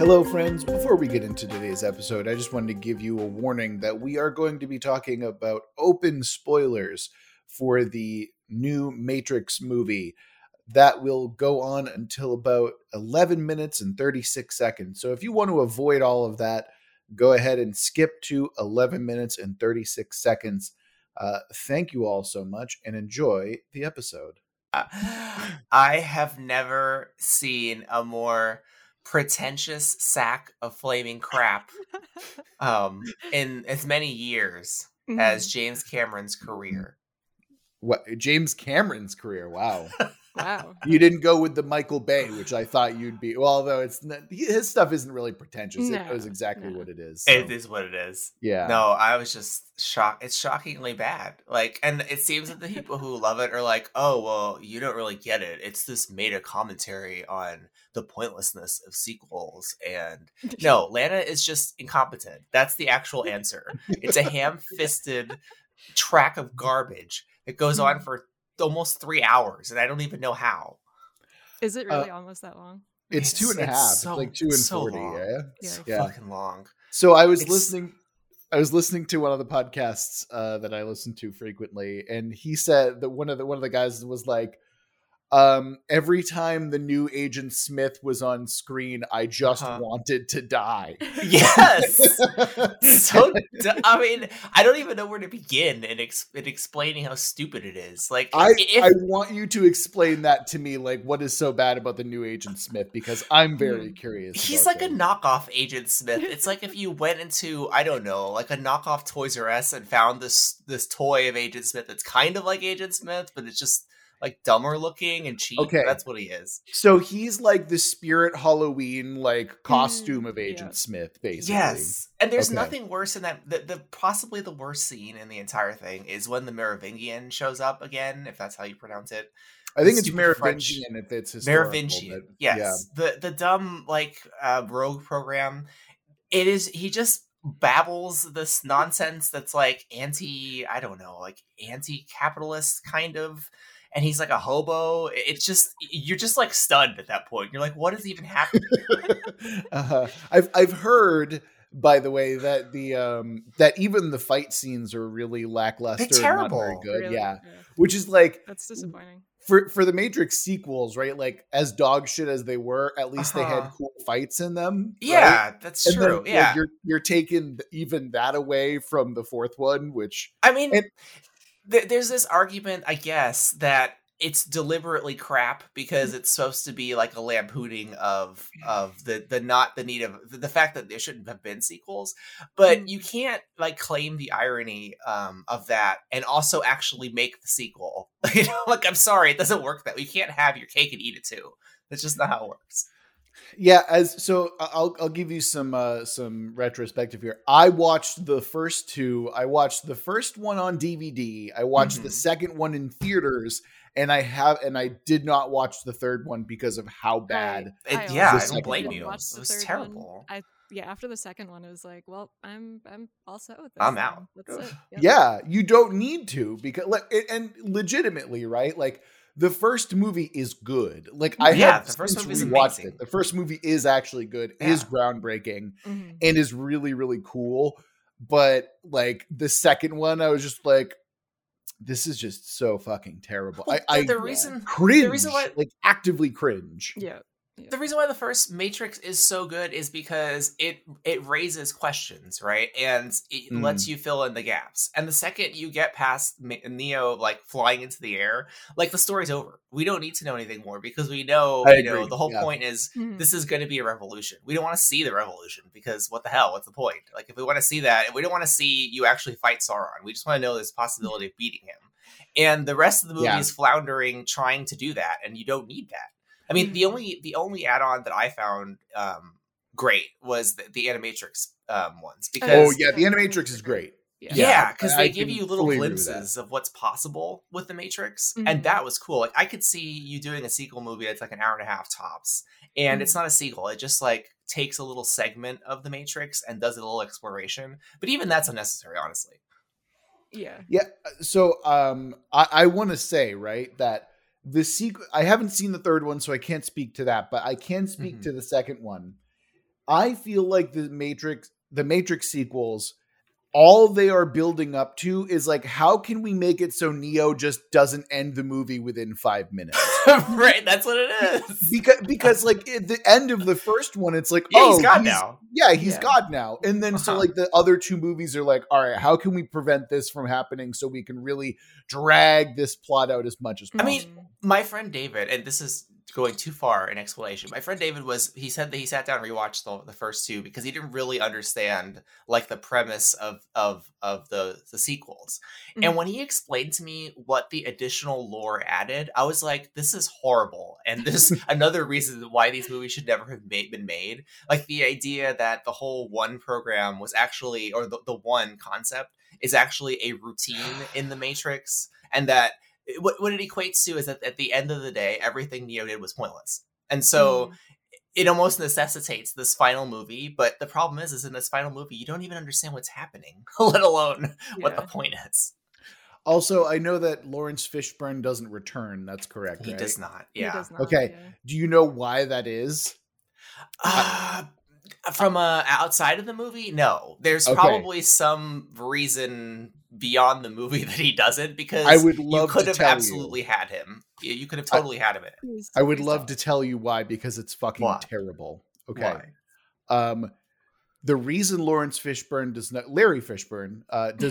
Hello friends, before we get into today's episode, I just wanted to give you a warning that we are going to be talking about open spoilers for the new Matrix movie. That will go on until about 11 minutes and 36 seconds. So if you want to avoid all of that, go ahead and skip to 11 minutes and 36 seconds. Thank you all so much and enjoy the episode. I have never seen a more pretentious sack of flaming crap in as many years as James Cameron's career. What? James Cameron's career? Wow. Wow. You didn't go with the Michael Bay, which I thought you'd be. Well, although it's not, his stuff isn't really pretentious. No, it knows exactly what it is. So. It is what it is. Yeah. No, I was just shocked. It's shockingly bad. Like, and it seems that the people who love it are like, oh, well, you don't really get it. It's this meta commentary on the pointlessness of sequels. And no, Lana is just incompetent. That's the actual answer. It's a ham-fisted track of garbage that goes on for almost 3 hours, and I don't even know how. Is it really almost that long? It's 2.5. It's like 2:40. Yeah. Fucking long. So I was listening to one of the podcasts that I listen to frequently, and he said that one of the guys was like, every time the new Agent Smith was on screen, I just wanted to die. Yes. I mean, I don't even know where to begin in explaining how stupid it is. Like, I want you to explain that to me. Like, what is so bad about the new Agent Smith? Because I'm very curious. He's like a knockoff Agent Smith. It's like if you went into, I don't know, like a knockoff Toys R Us and found this toy of Agent Smith that's kind of like Agent Smith, but it's just like dumber looking and cheap. Okay. That's what he is. So he's like the Spirit Halloween like costume of Agent Smith, basically. Yes. And there's nothing worse than that. The possibly the worst scene in the entire thing is when the Merovingian shows up again, if that's how you pronounce it. I think it's Merovingian French, if it's historical. Merovingian, but, yes. Yeah. The dumb like rogue program. It is, he just babbles this nonsense that's like anti-capitalist kind of. And he's like a hobo. It's just, you're just like stunned at that point. You're like, what is even happening? I've heard, by the way, that the that even the fight scenes are really lackluster. They're terrible. And not very good. Really? Yeah. Which is like, that's disappointing. For the Matrix sequels, right? Like, as dog shit as they were, at least they had cool fights in them. Yeah, right? That's and true. Then, yeah, like, you're taking even that away from the fourth one, which I mean. There's this argument, I guess, that it's deliberately crap because it's supposed to be like a lampooning of the fact that there shouldn't have been sequels, but you can't like claim the irony of that and also actually make the sequel. You know, like, I'm sorry, it doesn't work that way. You can't have your cake and eat it too. That's just not how it works. Yeah, I'll give you some retrospective here. I watched the first two. I watched the first one on DVD. I watched the second one in theaters, and I did not watch the third one because of how bad. I don't blame you. It was terrible. After the second one, it was like, well, I'm all set with this. I'm out. That's it. Yep. Yeah, you don't need to because and legitimately, right? Like, the first movie is good. Like, the first movie is amazing. The first movie is actually good, is groundbreaking, and is really, really cool. But like the second one, I was just like, this is just so fucking terrible. Well, actively cringe. Yeah. The reason why the first Matrix is so good is because it raises questions, right? And it lets you fill in the gaps. And the second you get past Neo, like, flying into the air, like, the story's over. We don't need to know anything more because we know, the whole point is this is going to be a revolution. We don't want to see the revolution because what the hell? What's the point? Like, if we want to see that, we don't want to see you actually fight Sauron. We just want to know there's a possibility of beating him. And the rest of the movie is floundering, trying to do that. And you don't need that. I mean, the only add-on that I found great was the Animatrix ones. Because the Animatrix is great. Yeah, because they give you little glimpses of what's possible with the Matrix, and that was cool. Like, I could see you doing a sequel movie that's like an hour and a half tops, and it's not a sequel. It just like takes a little segment of the Matrix and does a little exploration. But even that's unnecessary, honestly. Yeah. So I want to say, right, that the sequel, I haven't seen the third one, so I can't speak to that, but I can speak to the second one. I feel like the Matrix sequels, all they are building up to is like, how can we make it so Neo just doesn't end the movie within 5 minutes? Right, that's what it is. Because like at the end of the first one, it's like, yeah, oh, he's God now. Yeah, he's God now. And then so like the other two movies are like, all right, how can we prevent this from happening so we can really drag this plot out as much as possible? I mean, my friend David, and this is going too far in explanation. My friend David said that he sat down and rewatched the first two because he didn't really understand like the premise of the sequels. Mm-hmm. And when he explained to me what the additional lore added, I was like, this is horrible. And this is another reason why these movies should never have been made. Like the idea that the whole one program was actually, or the one concept is actually a routine in the Matrix, and that what it equates to is that at the end of the day, everything Neo did was pointless. And so it almost necessitates this final movie. But the problem is in this final movie, you don't even understand what's happening, let alone what the point is. Also, I know that Lawrence Fishburne doesn't return. That's correct. He does not. Yeah. He does not, okay. Yeah. Do you know why that is? From outside of the movie? No. There's probably some reason beyond the movie that he doesn't, because I would love you could to have absolutely you. Had him. You could have totally had him in it. I would love to tell you why, because it's fucking terrible. Okay. Why? The reason Larry Fishburne does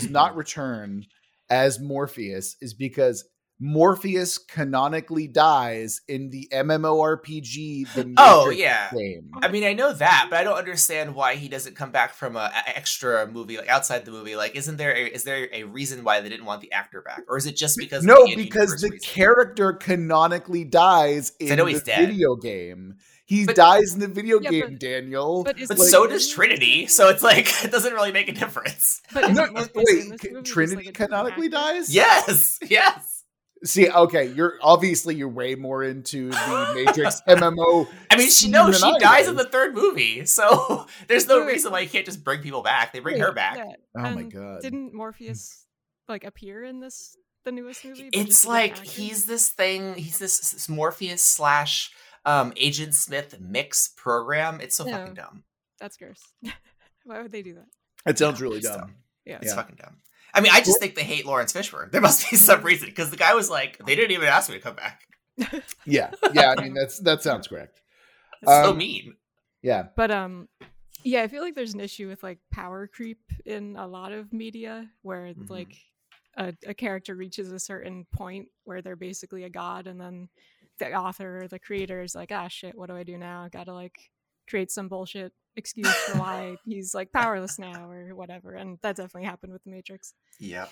not return as Morpheus is because Morpheus canonically dies in the MMORPG. The Matrix game. I mean, I know that, but I don't understand why he doesn't come back from an extra movie, like outside the movie. Like, is there a reason why they didn't want the actor back, or is it just because because the character canonically dies in the video game? He dies in the video game, Daniel. But like, so does Trinity. So it's like, it doesn't really make a difference. But Trinity canonically dies? Yes. See, okay, you're way more into the Matrix MMO. I mean, she dies in the third movie, so there's no reason why you can't just bring people back. They bring her back. Yeah. Oh my god! Didn't Morpheus like appear in the newest movie? It's like he's this thing. He's this Morpheus / Agent Smith mix program. It's so fucking dumb. That's gross. Why would they do that? It sounds really dumb. Yeah, it's fucking dumb. I mean, I just think they hate Lawrence Fishburne. There must be some reason, because the guy was like, they didn't even ask me to come back. Yeah. I mean, that sounds correct. That's so mean. Yeah. But I feel like there's an issue with like power creep in a lot of media, where like a character reaches a certain point where they're basically a god, and then the author, the creator, is like, ah, shit, what do I do now? I gotta like create some bullshit excuse for why he's like powerless now or whatever. And that definitely happened with the Matrix. Yeah.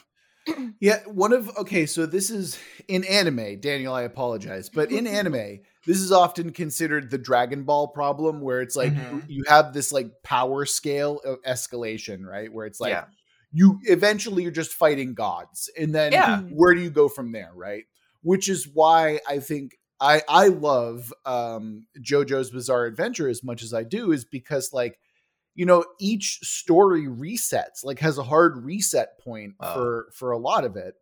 So this is in anime, Daniel, I apologize, but in anime, this is often considered the Dragon Ball problem, where it's like, you have this like power scale of escalation, right? Where it's like, you eventually you're just fighting gods, and then where do you go from there? Right. Which is why I think I love JoJo's Bizarre Adventure as much as I do, is because like, you know, each story resets, like has a hard reset point for a lot of it.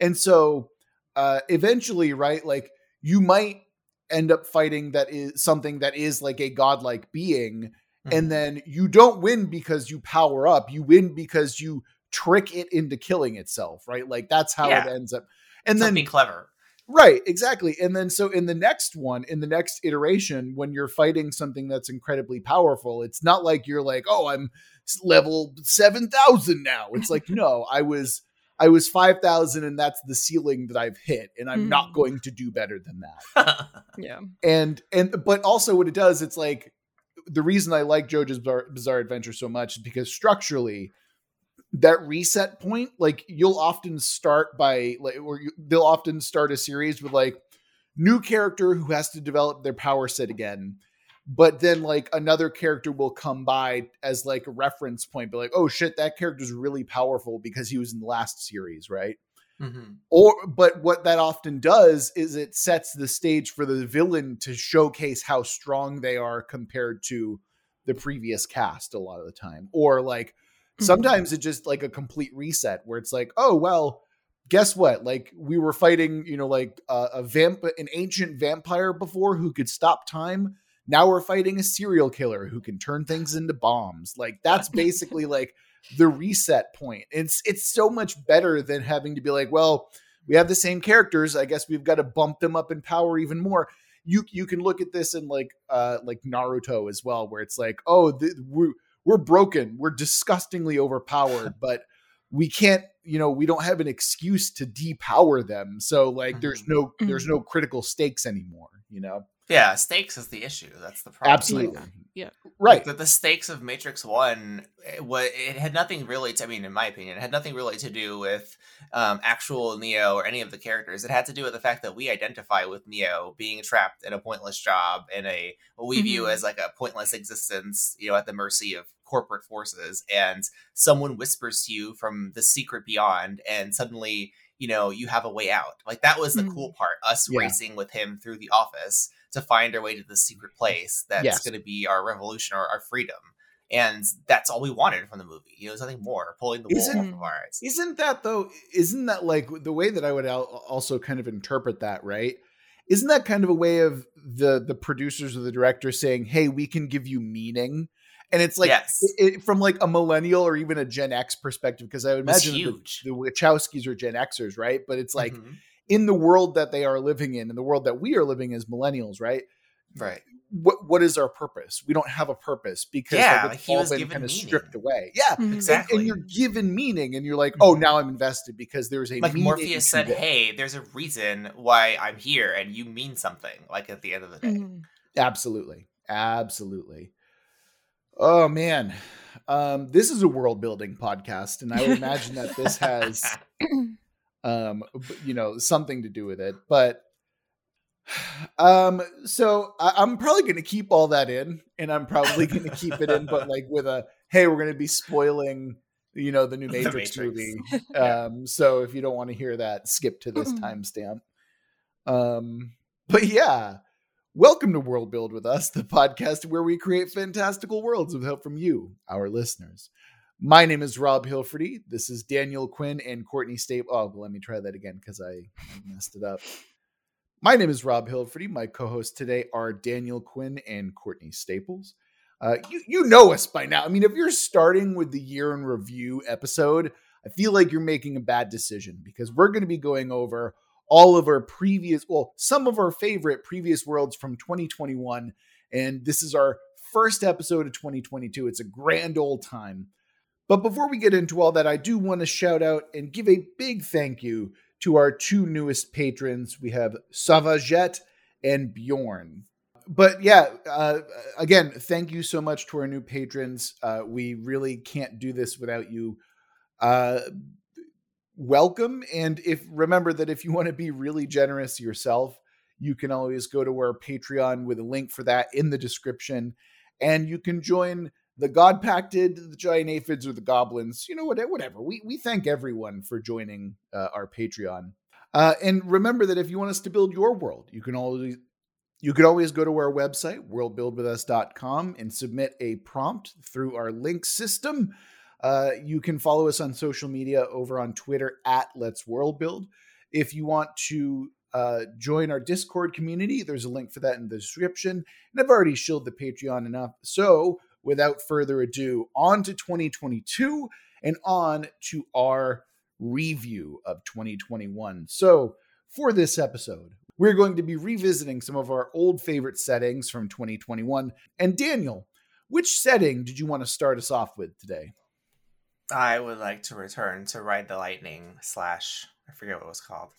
And so eventually, right, like you might end up fighting something that is like a godlike being, and then you don't win because you power up, you win because you trick it into killing itself, right? Like that's how it ends up. And something then clever. Right, exactly. And then so in the next one, in the next iteration, when you're fighting something that's incredibly powerful, it's not like you're like, oh, I'm level 7,000 now. It's like, no, I was 5,000, and that's the ceiling that I've hit, and I'm not going to do better than that. Yeah. But also what it does, it's like, the reason I like JoJo's Bizarre Adventure so much is because structurally, that reset point, like you'll often start by like, they'll often start a series with like new character who has to develop their power set again, but then like another character will come by as like a reference point, but like, oh shit, that character's really powerful because he was in the last series, right? But what that often does is it sets the stage for the villain to showcase how strong they are compared to the previous cast a lot of the time, or like sometimes it's just like a complete reset where it's like, oh, well, guess what? Like we were fighting, you know, like an ancient vampire before who could stop time. Now we're fighting a serial killer who can turn things into bombs. Like, that's basically like the reset point. It's so much better than having to be like, well, we have the same characters. I guess we've got to bump them up in power even more. You can look at this in like Naruto as well, where it's like, oh, we're broken. We're disgustingly overpowered, but we can't, we don't have an excuse to depower them. So like, there's no critical stakes anymore, Yeah. Stakes is the issue. That's the problem. Absolutely. Like, yeah. Right. Like, the stakes of Matrix 1, it had nothing really to, I mean, in my opinion, it had nothing really to do with actual Neo or any of the characters. It had to do with the fact that we identify with Neo being trapped in a pointless job in a, what we view as like a pointless existence, at the mercy of corporate forces. And someone whispers to you from the secret beyond, and suddenly, you have a way out. Like, that was the cool part, us racing with him through the office to find our way to the secret place that's going to be our revolution or our freedom. And that's all we wanted from the movie. There's nothing more, pulling the wool off of our eyes. Isn't that like the way that I would also kind of interpret that, right? Isn't that kind of a way of the producers or the director saying, hey, we can give you meaning? And it's like, from like a millennial or even a Gen X perspective, because I would imagine the Wachowskis are Gen Xers, right? But it's like, in the world that they are living in the world that we are living as millennials, right? Right. What is our purpose? We don't have a purpose because it's all been kind of stripped away. Yeah, exactly. And you're given meaning, and you're like, oh, now I'm invested because there's a meaning. Like Morpheus said, hey, there's a reason why I'm here, and you mean something. Like at the end of the day, absolutely. Oh man, this is a world building podcast, and I would imagine that this has, something to do with it. But so I'm probably going to keep all that in, and I'm probably going to keep it in, but like with a hey, we're going to be spoiling, the new Matrix movie. So if you don't want to hear that, skip to this timestamp. But yeah. Welcome to World Build With Us, the podcast where we create fantastical worlds with help from you, our listeners. My name is Rob Hilferty. This is Daniel Quinn and Courtney Staples. Oh, let me try that again because I messed it up. My name is Rob Hilferty. My co-hosts today are Daniel Quinn and Courtney Staples. You know us by now. I mean, if you're starting with the year in review episode, I feel like you're making a bad decision because we're going to be going over all of our previous, some of our favorite previous worlds from 2021. And this is our first episode of 2022. It's a grand old time. But before we get into all that, I do want to shout out and give a big thank you to our two newest patrons. We have Savaget and Bjorn. But again, thank you so much to our new patrons. We really can't do this without you. Welcome. And remember that if you want to be really generous yourself, you can always go to our Patreon with a link for that in the description. And you can join the God Pacted, the Giant Aphids, or the Goblins, whatever. We thank everyone for joining our Patreon. And remember that if you want us to build your world, you can always go to our website, worldbuildwithus.com, and submit a prompt through our link system. You can follow us on social media over on Twitter at Let's World Build. If you want to join our Discord community, there's a link for that in the description. And I've already shilled the Patreon enough. So without further ado, on to 2022 and on to our review of 2021. So for this episode, we're going to be revisiting some of our old favorite settings from 2021. And Daniel, which setting did you want to start us off with today? I would like to return to Ride the Lightning / I forget what it was called.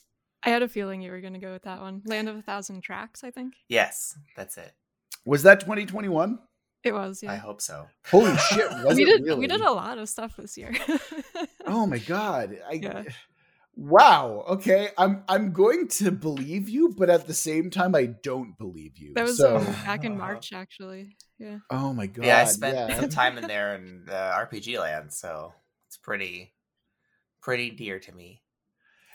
I had a feeling you were going to go with that one. Land of a Thousand Tracks, I think. Yes, that's it. Was that 2021? It was, yeah. I hope so. Holy shit, was it really? We did a lot of stuff this year. Oh my god. Wow. Okay. I'm going to believe you, but at the same time, I don't believe you. That was back in March, actually. Yeah. Oh my god. Yeah, I spent some time in there in RPG Land, so it's pretty dear to me.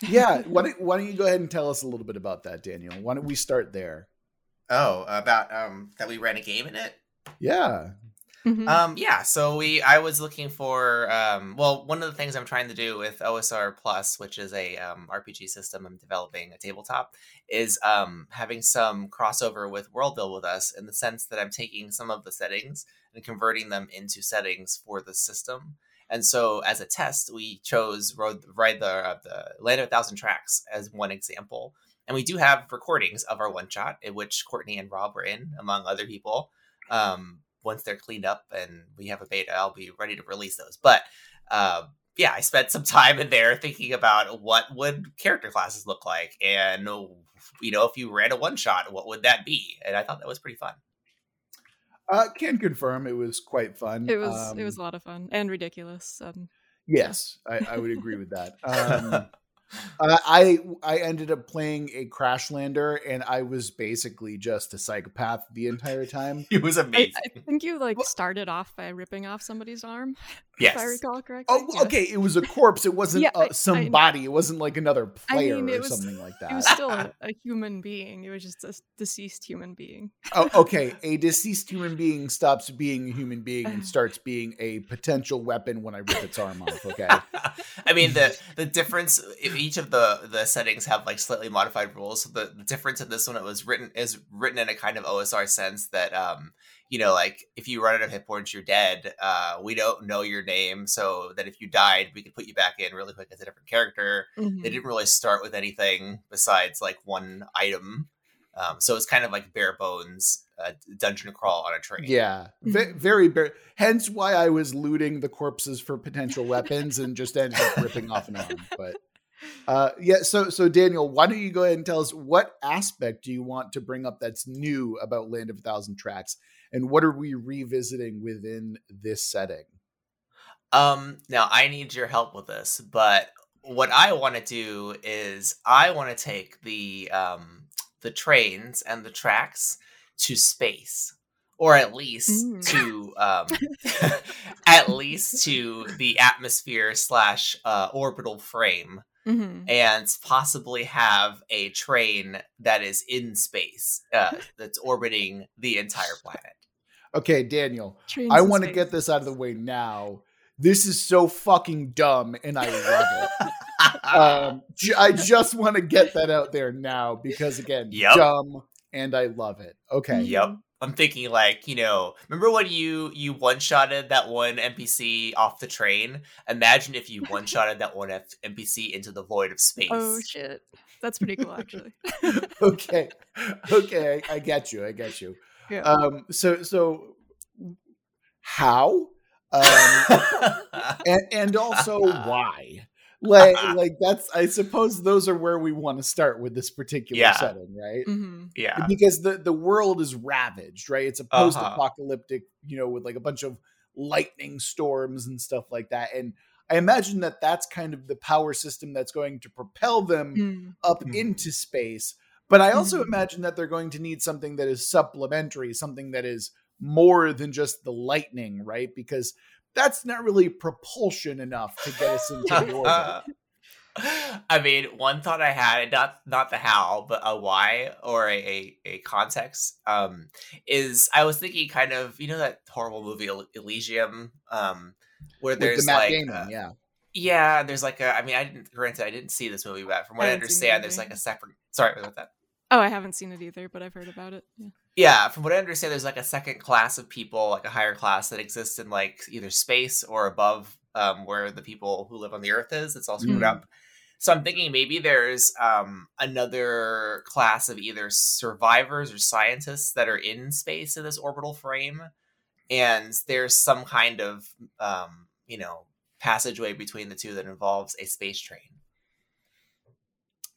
Yeah. Why don't you go ahead and tell us a little bit about that, Daniel? Why don't we start there? Oh, about that we ran a game in it. Yeah. Mm-hmm. I was looking for, one of the things I'm trying to do with OSR Plus, which is a RPG system I'm developing, a tabletop, is having some crossover with World Build With Us, in the sense that I'm taking some of the settings and converting them into settings for the system. And so as a test, we chose the Land of a Thousand Tracks as one example. And we do have recordings of our one shot in which Courtney and Rob were in, among other people. Once they're cleaned up and we have a beta, I'll be ready to release those. But I spent some time in there thinking about what would character classes look like. And, if you ran a one shot, what would that be? And I thought that was pretty fun. Can confirm it was quite fun. It was a lot of fun and ridiculous. Yes, yeah. I would agree with that. I ended up playing a Crashlander, and I was basically just a psychopath the entire time. It was amazing. I think you started off by ripping off somebody's arm, yes. If I recall correctly. Oh, yes. Okay, it was a corpse. It wasn't somebody. It wasn't like another player something like that. It was still a human being. It was just a deceased human being. Oh, okay. A deceased human being stops being a human being and starts being a potential weapon when I rip its arm off. Okay. I mean, the difference. Each of the settings have like slightly modified rules. So the difference in this one, it was written in a kind of OSR sense that, if you run out of hit points, you're dead. We don't know your name. So that if you died, we could put you back in really quick as a different character. Mm-hmm. They didn't really start with anything besides like one item. So it's kind of like bare bones dungeon crawl on a train. Yeah, very bare. Hence why I was looting the corpses for potential weapons and just ended up ripping off an arm. But. So Daniel, why don't you go ahead and tell us what aspect do you want to bring up that's new about Land of a Thousand Tracks, and what are we revisiting within this setting? Now I need your help with this, but what I want to do is I want to take the trains and the tracks to space, or at least to the atmosphere / orbital frame. Mm-hmm. And possibly have a train that is in space that's orbiting the entire planet. Okay, Daniel, trains I want to get this out of the way now. This is so fucking dumb, and I love it. I just want to get that out there now because, again, dumb, and I love it. Okay. Yep. I'm thinking remember when you one-shotted that one NPC off the train? Imagine if you one-shotted that one NPC into the void of space. Oh, shit. That's pretty cool, actually. Okay. I get you. Yeah. So how? And also why? Like that's, I suppose those are where we want to start with this particular setting, right? Mm-hmm. Yeah. Because the world is ravaged, right? It's a post-apocalyptic, with like a bunch of lightning storms and stuff like that. And I imagine that that's kind of the power system that's going to propel them up into space. But I also imagine that they're going to need something that is supplementary, something that is more than just the lightning, right? Because that's not really propulsion enough to get us into the orbit. I mean, one thought I had, not the how, but a why or a context, is I was thinking kind of, that horrible movie Elysium, where there's like... Yeah, there's like a... I mean, I didn't see this movie, but from what I understand, there's like a separate... Sorry about that. Oh, I haven't seen it either, but I've heard about it. Yeah, from what I understand, there's like a second class of people, like a higher class that exists in like either space or above where the people who live on the earth is. It's all screwed up. So I'm thinking maybe there's another class of either survivors or scientists that are in space in this orbital frame. And there's some kind of, passageway between the two that involves a space train.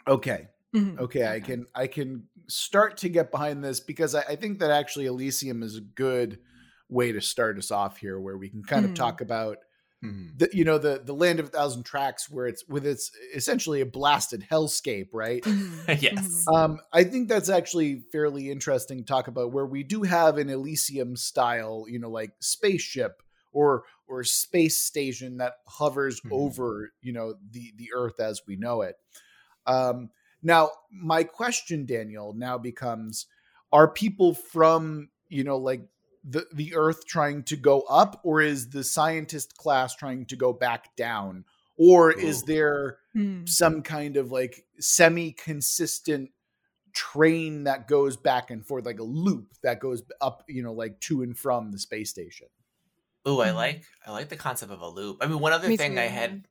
Okay. Mm-hmm. Okay, I can start to get behind this because I think that actually Elysium is a good way to start us off here, where we can kind of talk about the Land of a Thousand Tracks, where it's essentially a blasted hellscape, right? Yes. I think that's actually fairly interesting to talk about, where we do have an Elysium style, like spaceship or space station that hovers over, the Earth as we know it. Now, my question, Daniel, now becomes, are people from, the Earth trying to go up, or is the scientist class trying to go back down? Or is there some kind of like semi-consistent train that goes back and forth, like a loop that goes up, you know, like to and from the space station? Ooh, I like the concept of a loop. I mean, one other thing I had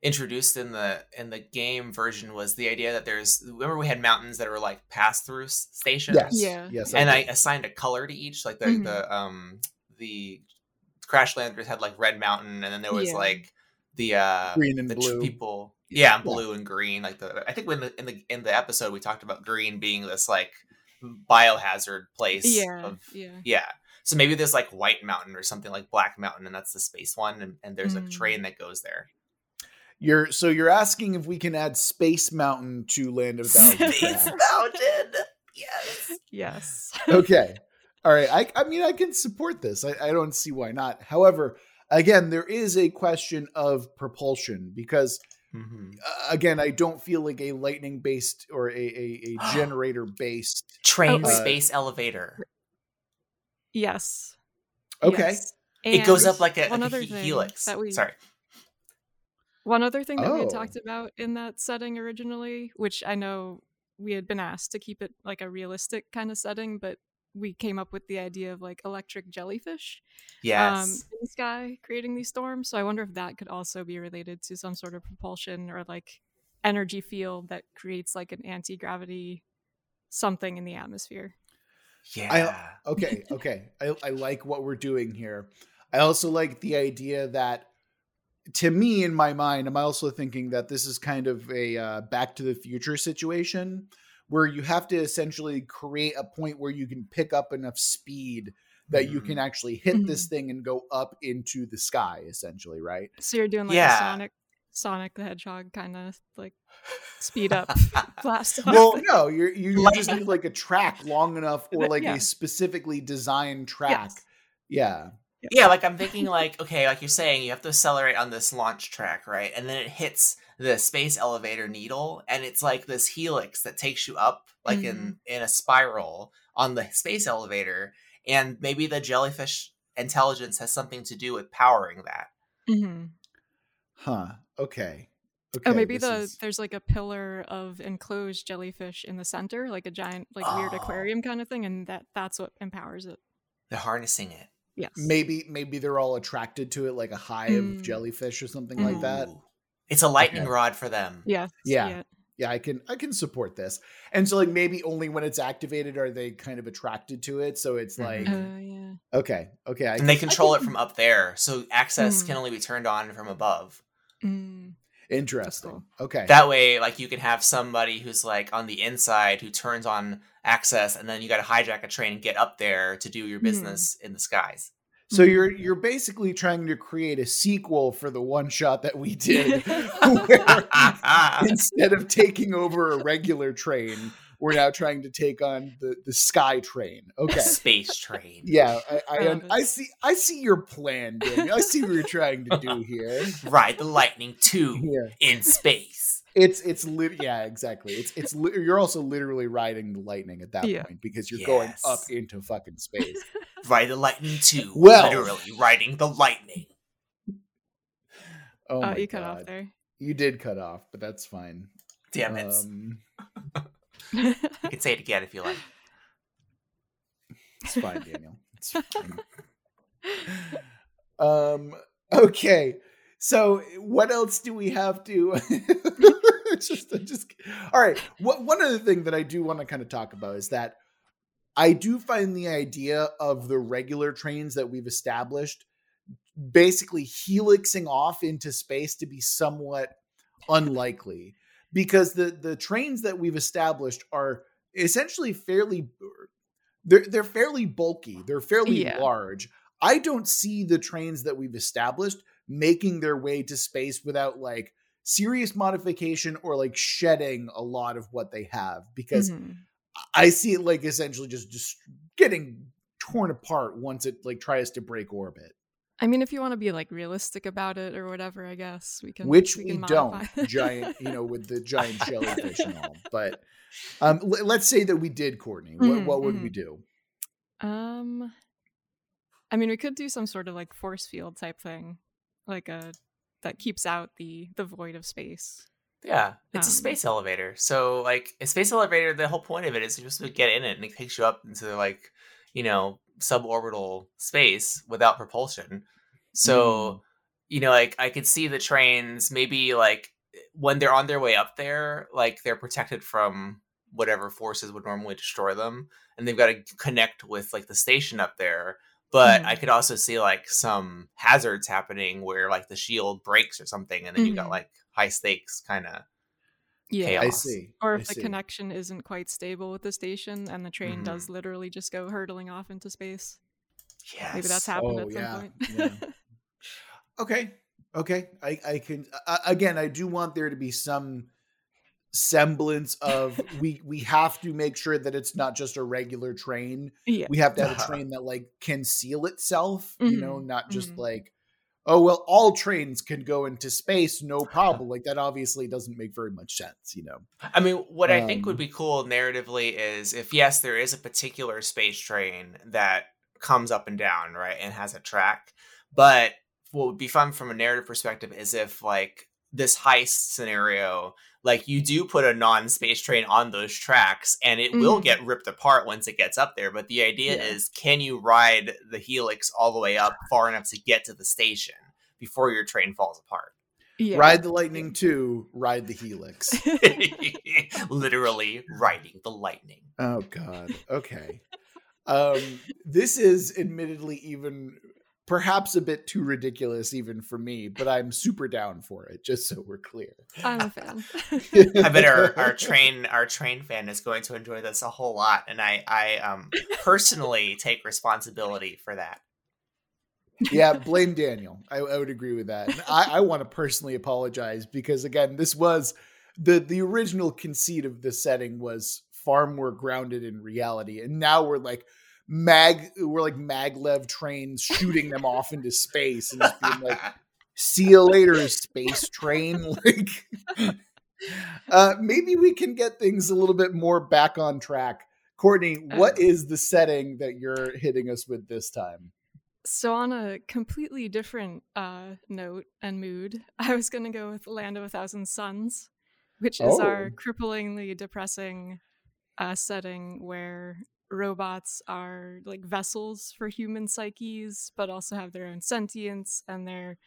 introduced in the game version was the idea that there's, remember we had mountains that were like pass-through stations? Yes. And I assigned a color to each, like the Crash Landers had like Red Mountain, and then there was like the green and the blue people. Yeah, and blue and green. Like I think when in the episode we talked about green being this like biohazard place. So maybe there's like White Mountain or something, like Black Mountain, and that's the space one, and there's a train that goes there. You're asking if we can add Space Mountain to Land of a Thousand Tracks. Space Mountain. Yes. Okay. All right. I mean, I can support this. I don't see why not. However, again, there is a question of propulsion because again, I don't feel like a lightning based or a generator based train space elevator. Yes. Okay. Yes. It goes up like a helix. One other thing that we had talked about in that setting originally, which I know we had been asked to keep it like a realistic kind of setting, but we came up with the idea of like electric jellyfish in the sky creating these storms. So I wonder if that could also be related to some sort of propulsion or like energy field that creates like an anti-gravity something in the atmosphere. Yeah. Okay. I like what we're doing here. I also like the idea that, to me, in my mind, I'm also thinking that this is kind of a Back to the Future situation where you have to essentially create a point where you can pick up enough speed that you can actually hit this thing and go up into the sky, essentially, right? So you're doing like a Sonic the Hedgehog kind of like speed up blast off. Well, no, you just need like a track long enough or like a specifically designed track. Yes. Yeah, like I'm thinking like, okay, like you're saying, you have to accelerate on this launch track, right? And then it hits the space elevator needle, and it's like this helix that takes you up like in a spiral on the space elevator. And maybe the jellyfish intelligence has something to do with powering that. Mm-hmm. Huh. Okay. Oh, maybe there's like a pillar of enclosed jellyfish in the center, like a giant, like weird aquarium kind of thing. And that's what empowers it. They're harnessing it. Yes. Maybe they're all attracted to it, like a hive of jellyfish or something like that. It's a lightning rod for them. Yes. Yeah. Yeah, I can support this. And so like maybe only when it's activated are they kind of attracted to it. So it's like Okay. And they control it from up there. So access can only be turned on from above. Mm. Interesting. Cool. Okay. That way, like you can have somebody who's like on the inside who turns on access, and then you got to hijack a train and get up there to do your business in the skies. So you're basically trying to create a sequel for the one shot that we did, where instead of taking over a regular train, we're now trying to take on the sky train. Okay, space train. Yeah, I see your plan, Daniel. I see what you're trying to do here. Ride the Lightning 2 in space. Exactly. You're also literally riding the lightning at that point because you're going up into fucking space. Ride the Lightning 2. Well, literally riding the lightning. Oh, my you God. Cut off there. You did cut off, but that's fine. Damn it. You can say it again if you like. It's fine, Daniel. It's fine. Okay. So what else do we have to all right. One other thing that I do want to kind of talk about is that I do find the idea of the regular trains that we've established basically helixing off into space to be somewhat unlikely. Because the trains that we've established are essentially they're fairly bulky. They're fairly large. I don't see the trains that we've established making their way to space without like serious modification or like shedding a lot of what they have. Because I see it like essentially just getting torn apart once it like tries to break orbit. I mean, if you want to be like realistic about it or whatever, I guess we can. Which we don't, giant, you know, with the giant jellyfish and all. But let's say that we did, Courtney. What would we do? I mean, we could do some sort of like force field type thing, like a that keeps out the void of space. Yeah, it's a space elevator. So like a space elevator, the whole point of it is you're supposed to get in it and it takes you up into like, you know, suborbital space without propulsion. So, you know, like I could see the trains maybe like when they're on their way up there, like they're protected from whatever forces would normally destroy them. And they've got to connect with like the station up there. But I could also see like some hazards happening where like the shield breaks or something. And then you've got like high stakes kind of chaos. I see. Or if the connection isn't quite stable with the station and the train does literally just go hurtling off into space. Yes. Maybe that's happened at some point. Okay. I can, again, I do want there to be some semblance of we have to make sure that it's not just a regular train. We have to have a train that like can seal itself, you know, not just like, oh, well, all trains can go into space, no problem. Like that obviously doesn't make very much sense, you know? I mean, what I think would be cool narratively is if, yes, there is a particular space train that comes up and down, right, and has a track, but what would be fun from a narrative perspective is if like this heist scenario, like you do put a non-space train on those tracks and it will get ripped apart once it gets up there. But the idea is, can you ride the helix all the way up far enough to get to the station before your train falls apart? Yeah. Ride the Lightning 2, ride the helix. Literally riding the lightning. Oh, God. Okay. This is admittedly even... perhaps a bit too ridiculous even for me, but I'm super down for it, just so we're clear. I'm a fan. I bet our train fan is going to enjoy this a whole lot, and I personally take responsibility for that. Yeah, blame Daniel. I would agree with that. And I want to personally apologize because, again, this was the original conceit of this setting was far more grounded in reality, and now we're like maglev trains shooting them off into space and just being like, see you later, space train. Like, maybe we can get things a little bit more back on track. Courtney, what is the setting that you're hitting us with this time? So on a completely different note and mood, I was going to go with Land of a Thousand Suns, which is our cripplingly depressing setting where robots are like vessels for human psyches, but also have their own sentience, and they're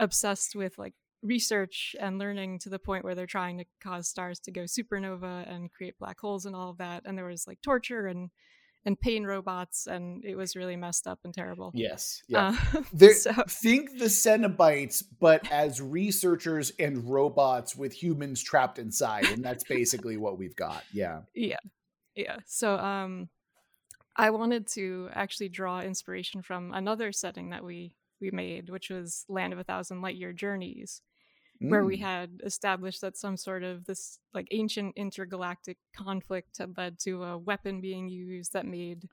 obsessed with like research and learning to the point where they're trying to cause stars to go supernova and create black holes and all of that. And there was like torture and pain robots, and it was really messed up and terrible. Yes. Yeah. Think the Cenobites, but as researchers and robots with humans trapped inside. And that's basically what we've got. Yeah. Yeah. Yeah. So, I wanted to actually draw inspiration from another setting that we made, which was Land of a Thousand Light-Year Journeys, where we had established that some sort of this like ancient intergalactic conflict had led to a weapon being used that made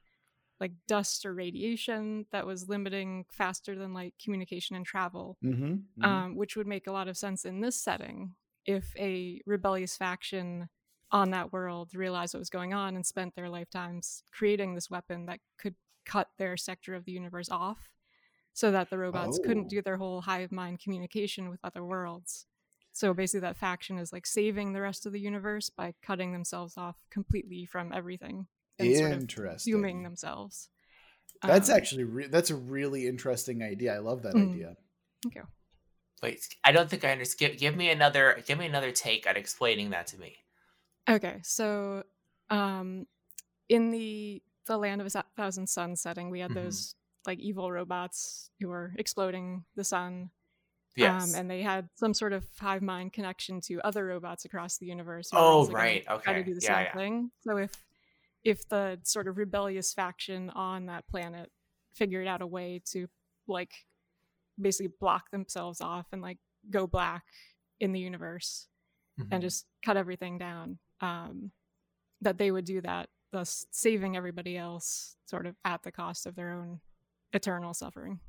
like dust or radiation that was limiting faster than light communication and travel, which would make a lot of sense in this setting if a rebellious faction on that world realized what was going on and spent their lifetimes creating this weapon that could cut their sector of the universe off so that the robots couldn't do their whole hive mind communication with other worlds. So basically that faction is like saving the rest of the universe by cutting themselves off completely from everything and sort of consuming themselves. That's actually that's a really interesting idea. I love that idea. Thank you. Wait, I don't think I understand. Give me another take at explaining that to me. Okay, so in the Land of a Thousand Suns setting, we had those like evil robots who were exploding the sun. Yes. And they had some sort of hive mind connection to other robots across the universe. Oh, right. Okay. Try to do the same thing. So if the sort of rebellious faction on that planet figured out a way to like basically block themselves off and like go black in the universe and just cut everything down, that they would do that, thus saving everybody else sort of at the cost of their own eternal suffering.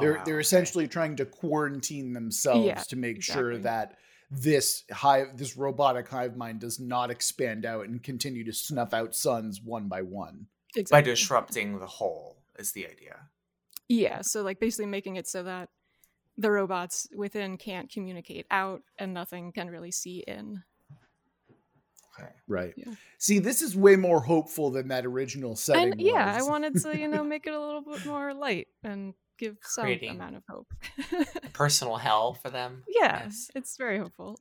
They're essentially trying to quarantine themselves to make sure that this robotic hive mind does not expand out and continue to snuff out suns one by one. Exactly. By disrupting the whole is the idea. Yeah, so like basically making it so that the robots within can't communicate out and nothing can really see in. Okay. Right. Yeah. See, this is way more hopeful than that original setting. And, yeah, I wanted to, make it a little bit more light and give some amount of hope. Personal hell for them. Yeah, yes. It's very hopeful.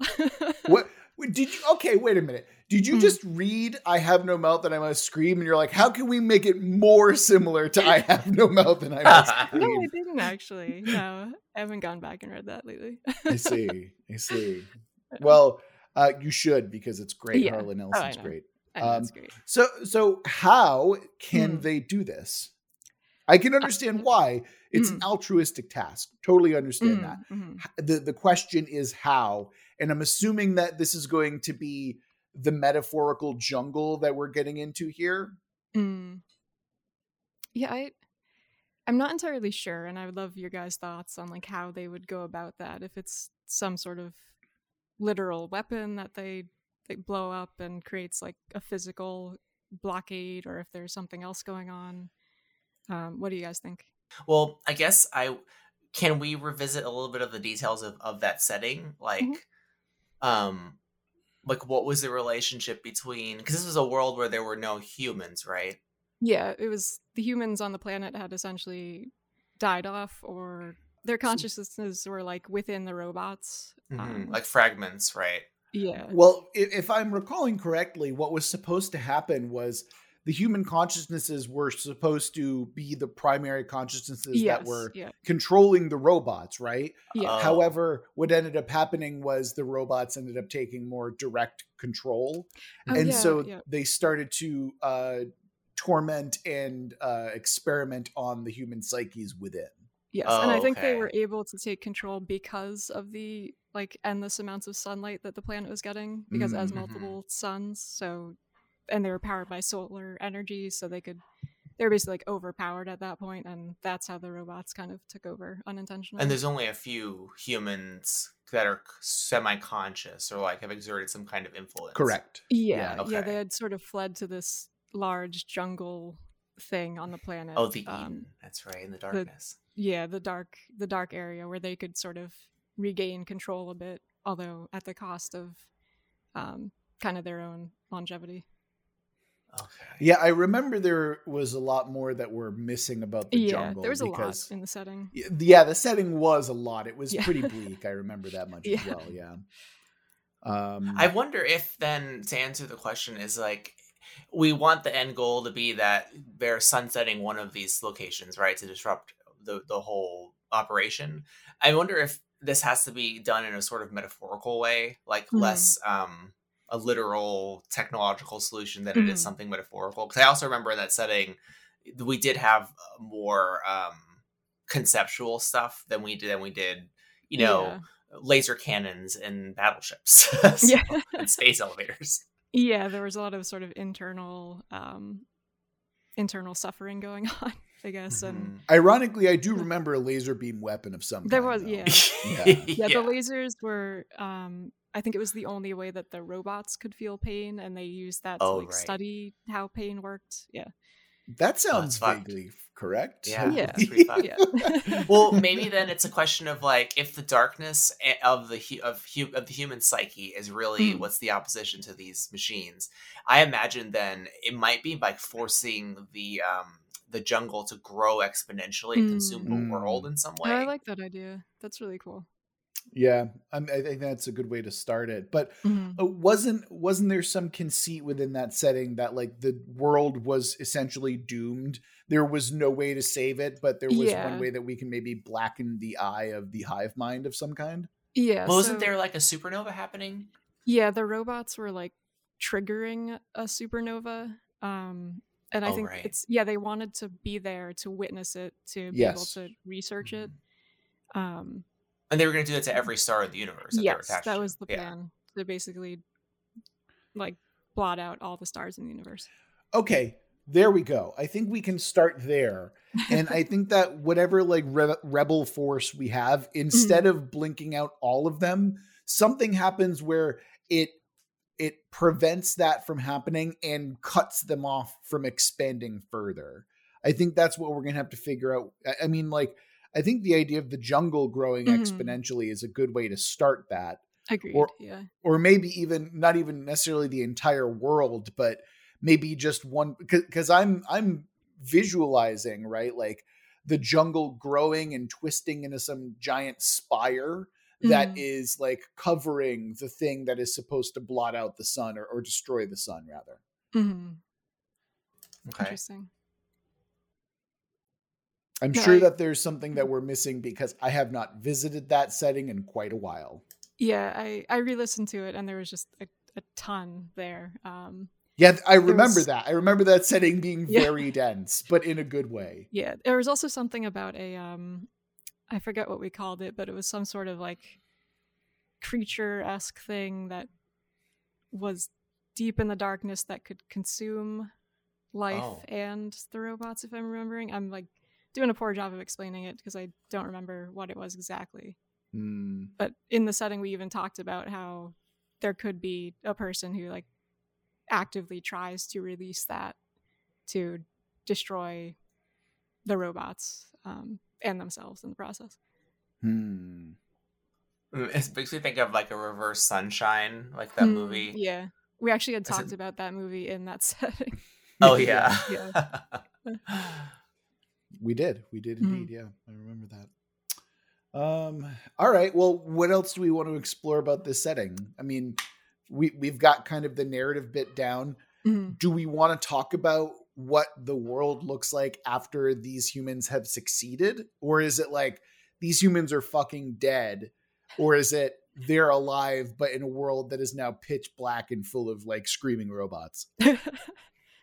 What did you? Okay, wait a minute. Did you just read "I Have No Mouth That I Must Scream" and you're like, how can we make it more similar to "I Have No Mouth That I Must Scream"? No, I didn't actually. No, I haven't gone back and read that lately. I see. Well, you should, because it's great. Yeah. Harlan Ellson's great. I know it's great. So how can they do this? I can understand why. It's an altruistic task. Totally understand that. Mm-hmm. The question is how. And I'm assuming that this is going to be the metaphorical jungle that we're getting into here. Mm. Yeah, I'm not entirely sure. And I would love your guys' thoughts on like how they would go about that. If it's some sort of literal weapon that they blow up and creates like a physical blockade, or if there's something else going on. What do you guys think? Well, I guess can we revisit a little bit of the details of that setting? Like, like what was the relationship between, because this was a world where there were no humans, right? Yeah, it was the humans on the planet had essentially died off, or their consciousnesses were like within the robots. Like fragments, right? Yeah. Well, if I'm recalling correctly, what was supposed to happen was the human consciousnesses were supposed to be the primary consciousnesses that were controlling the robots, right? Yeah. However, what ended up happening was the robots ended up taking more direct control. So they started to torment and experiment on the human psyches within. Yes, and I think they were able to take control because of the like endless amounts of sunlight that the planet was getting, because it has multiple suns, so... And they were powered by solar energy, so they were basically like overpowered at that point, and that's how the robots kind of took over unintentionally. And there's only a few humans that are semi-conscious or like have exerted some kind of influence. Correct. Yeah. Okay. Yeah, they had sort of fled to this large jungle thing on the planet. Oh, the Eden. That's right, in the darkness. The dark area where they could sort of regain control a bit, although at the cost of kind of their own longevity. Okay. Yeah, I remember there was a lot more that we're missing about the jungle. There was a lot in the setting. Yeah, the setting was a lot. It was pretty bleak. I remember that much as well. Yeah. I wonder if then to answer the question is like, we want the end goal to be that they're sunsetting one of these locations, right? To disrupt the whole operation. I wonder if this has to be done in a sort of metaphorical way, like less... a literal technological solution than it is something metaphorical. Because I also remember in that setting, we did have more conceptual stuff than we did, laser cannons and battleships and space elevators. Yeah, there was a lot of sort of internal suffering going on, I guess. And ironically, I do remember a laser beam weapon of some kind. There was, the lasers were... I think it was the only way that the robots could feel pain, and they used that to study how pain worked. Yeah. That sounds vaguely correct. Yeah. Well, maybe then it's a question of like, if the darkness of the human psyche is really what's the opposition to these machines, I imagine then it might be like forcing the jungle to grow exponentially and consume the world in some way. I like that idea. That's really cool. Yeah, I think that's a good way to start it. But wasn't there some conceit within that setting that like the world was essentially doomed? There was no way to save it, but there was one way that we can maybe blacken the eye of the hive mind of some kind. Yeah. Well, wasn't there like a supernova happening? Yeah, the robots were like triggering a supernova. And I think it's they wanted to be there to witness it, to be able to research it. And they were going to do that to every star in the universe. Yes, that was the plan. Yeah. They basically like blot out all the stars in the universe. Okay, there we go. I think we can start there. And I think that whatever like rebel force we have, instead of blinking out all of them, something happens where it prevents that from happening and cuts them off from expanding further. I think that's what we're going to have to figure out. I mean, like, I think the idea of the jungle growing mm-hmm. exponentially is a good way to start that. Agreed. Or maybe even not even necessarily the entire world, but maybe just one, because I'm visualizing, right, like the jungle growing and twisting into some giant spire mm-hmm. that is like covering the thing that is supposed to blot out the sun or destroy the sun, rather. Mm-hmm. Okay. Interesting. I'm sure that there's something that we're missing because I have not visited that setting in quite a while. Yeah, I re-listened to it and there was just a ton there. I remember that setting being very dense, but in a good way. Yeah, there was also something about a, I forget what we called it, but it was some sort of like creature-esque thing that was deep in the darkness that could consume life and the robots, if I'm remembering. I'm like doing a poor job of explaining it because I don't remember what it was exactly. Mm. But in the setting, we even talked about how there could be a person who like actively tries to release that to destroy the robots and themselves in the process. Hmm. It makes me think of like a Reverse Sunshine, like that movie. Yeah. We actually had talked about that movie in that setting. Oh, yeah. We did indeed. Mm. Yeah. I remember that. All right. Well, what else do we want to explore about this setting? I mean, we've got kind of the narrative bit down. Mm-hmm. Do we want to talk about what the world looks like after these humans have succeeded? Or is it like these humans are fucking dead? Or is it they're alive, but in a world that is now pitch black and full of like screaming robots?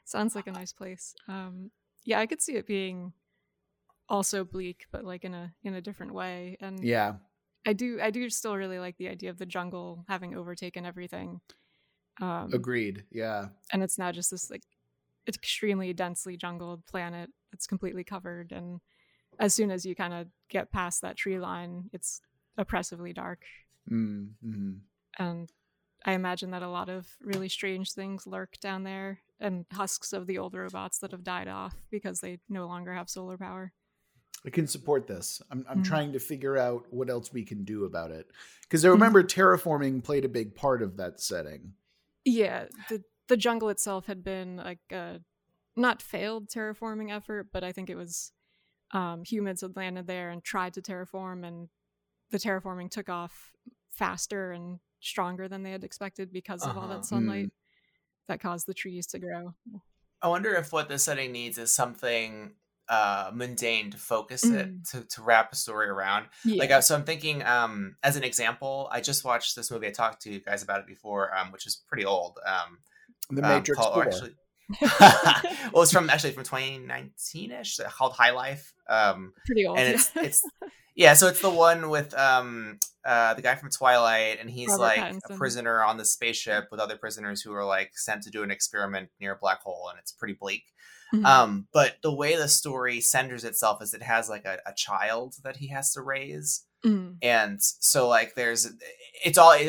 Sounds like a nice place. Yeah, I could see it being also bleak, but like in a different way. And yeah, I do still really like the idea of the jungle having overtaken everything. Agreed. Yeah. And it's now just this like extremely densely jungled planet that's completely covered. And as soon as you kind of get past that tree line, it's oppressively dark. Mm-hmm. And I imagine that a lot of really strange things lurk down there, and husks of the old robots that have died off because they no longer have solar power. I can support this. I'm mm-hmm. trying to figure out what else we can do about it. Because I remember terraforming played a big part of that setting. Yeah, the jungle itself had been like a not failed terraforming effort, but I think it was humans had landed there and tried to terraform, and the terraforming took off faster and stronger than they had expected because of all that sunlight that caused the trees to grow. I wonder if what this setting needs is something mundane to focus it, to wrap a story around. Yeah. Like, so I'm thinking, as an example, I just watched this movie. I talked to you guys about it before, which is pretty old. The Matrix. Well, it's from 2019-ish, called High Life. Pretty old. And so it's the one with the guy from Twilight, and he's Robert like Pattinson. A prisoner on the spaceship with other prisoners who are like sent to do an experiment near a black hole, and it's pretty bleak. Mm-hmm. But the way the story centers itself is it has like a child that he has to raise. Mm. And so like it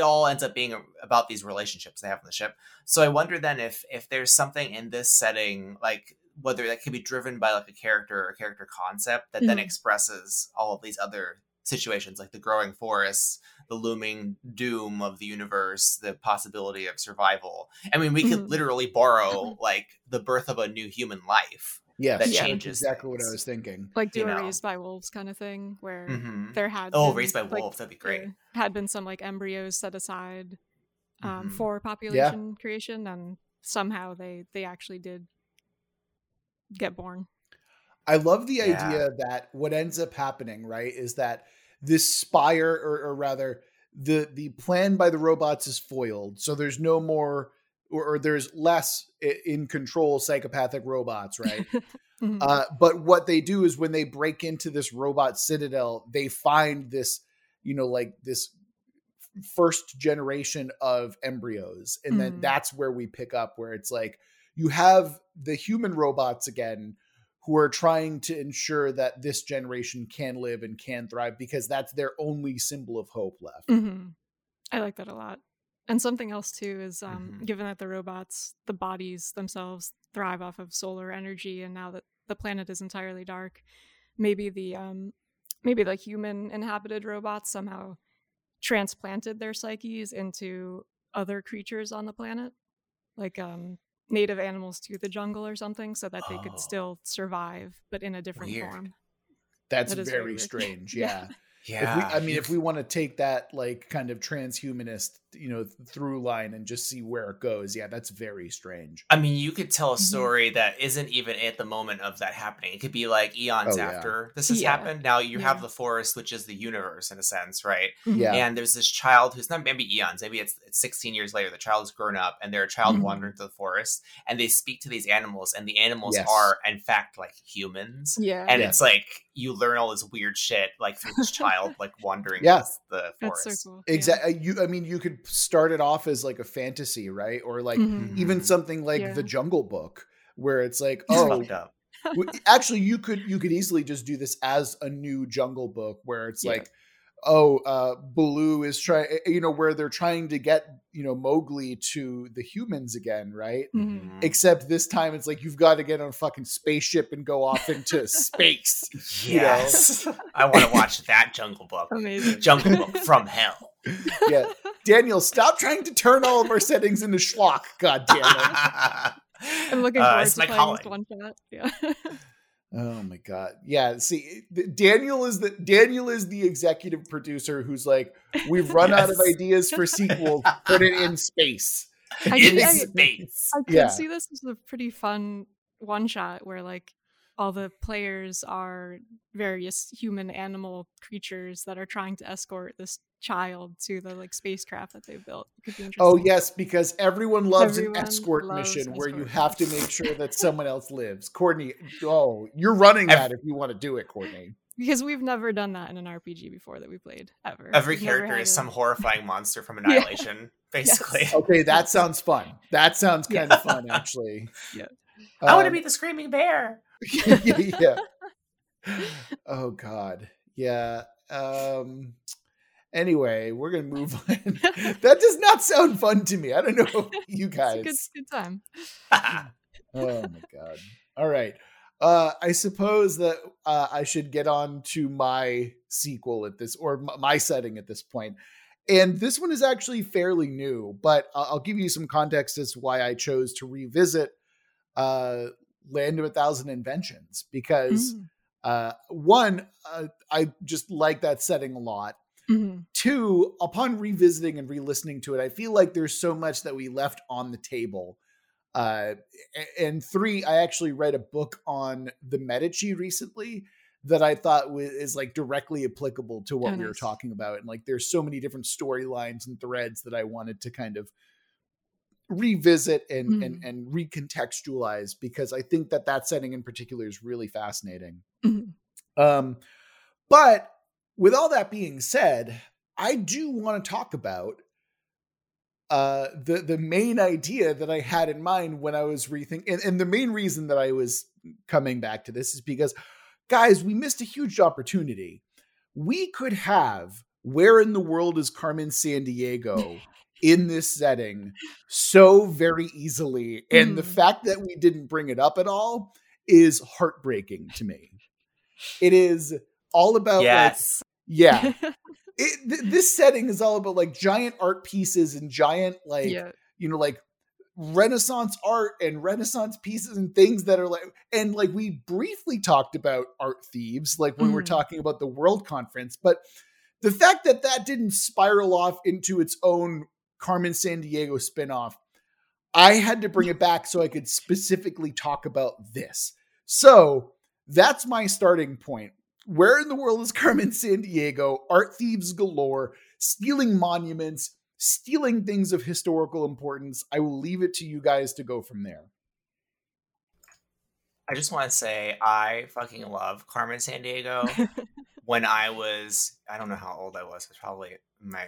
all ends up being about these relationships they have on the ship. So I wonder then if there's something in this setting, like whether that could be driven by like a character or a character concept that then expresses all of these other situations, like the growing forests, the looming doom of the universe, the possibility of survival. I mean, we could literally borrow like the birth of a new human life. Yes, that changes exactly things. What I was thinking. Like do a Raised by Wolves kind of thing where there had been, Raised by Wolves, that'd be great. Had been some like embryos set aside for population creation, and somehow they actually did get born. I love the idea that what ends up happening, right, is that this spire, or rather the plan by the robots is foiled. So there's no more, or there's less in control psychopathic robots, right? But what they do is when they break into this robot citadel, they find this, you know, like this first generation of embryos. And then that's where we pick up, where it's like, you have the human robots again, who are trying to ensure that this generation can live and can thrive because that's their only symbol of hope left. I like that a lot. And something else too is given that the robots, the bodies themselves thrive off of solar energy, and now that the planet is entirely dark, maybe the human inhabited robots somehow transplanted their psyches into other creatures on the planet, like native animals to the jungle or something, so that they could still survive but in a different form. That is very strange. Yeah. Yeah. If we want to take that like kind of transhumanist, through line and just see where it goes. Yeah. That's very strange. I mean, you could tell a story that isn't even at the moment of that happening. It could be like eons after this has happened. Now you have the forest, which is the universe in a sense. Right. Yeah. And there's this child who's not maybe eons, maybe it's 16 years later. The child's grown up and they're a child wandering through the forest, and they speak to these animals, and the animals are in fact like humans. Yeah. And it's like, you learn all this weird shit, like through this child, like wandering the forest. That's so cool. Exactly. Yeah. You could start it off as like a fantasy, right? Or like even something like The Jungle Book, where it's like, actually you could easily just do this as a new Jungle Book, where it's like, Baloo is trying, where they're trying to get, Mowgli to the humans again, right? Mm-hmm. Except this time it's like, you've got to get on a fucking spaceship and go off into space. Yes. I want to watch that Jungle Book. Amazing. Jungle Book from hell. Yeah. Daniel, stop trying to turn all of our settings into schlock. God damn it. I'm looking forward to playing this one shot. Yeah. Oh my God. Yeah. See, Daniel is the executive producer who's like, we've run out of ideas for sequels, put it in space. I can see this as a pretty fun one shot where like all the players are various human animal creatures that are trying to escort this child to the like spacecraft that they built. It could be interesting. Oh yes, because everyone loves an escort mission where you have to make sure that someone else lives. Courtney, you're running that if you want to do it, Courtney. Because we've never done that in an RPG before that we played ever. Every character is some horrifying monster from Annihilation, basically. Yes. Okay, that sounds fun. That sounds kind of fun, actually. Yeah. I want to be the screaming bear. Yeah. Oh God. Yeah. Anyway, we're going to move on. That does not sound fun to me. I don't know, you guys. It's a good time. Oh, my God. All right. I suppose that I should get on to my sequel at this, or my setting at this point. And this one is actually fairly new, but I'll give you some context as to why I chose to revisit Land of a Thousand Inventions. Because, I just like that setting a lot. Mm-hmm. Two, upon revisiting and re-listening to it, I feel like there's so much that we left on the table. And three, I actually read a book on the Medici recently that I thought is like directly applicable to what we were talking about. And like, there's so many different storylines and threads that I wanted to kind of revisit and recontextualize, because I think that setting in particular is really fascinating. Mm-hmm. But with all that being said, I do want to talk about the main idea that I had in mind when I was rethinking. And the main reason that I was coming back to this is because, guys, we missed a huge opportunity. We could have Where in the World is Carmen Sandiego in this setting so very easily. And the fact that we didn't bring it up at all is heartbreaking to me. It is all about this setting is all about like giant art pieces and giant like Renaissance art and Renaissance pieces and things that are like, and like we briefly talked about art thieves like when we're talking about the World Conference, but the fact that that didn't spiral off into its own Carmen Sandiego spinoff, I had to bring it back so I could specifically talk about this. So that's my starting point. Where in the World is Carmen Sandiego? Art thieves galore, stealing monuments, stealing things of historical importance. I will leave it to you guys to go from there. I just want to say I fucking love Carmen Sandiego. When I don't know how old I was. It was probably my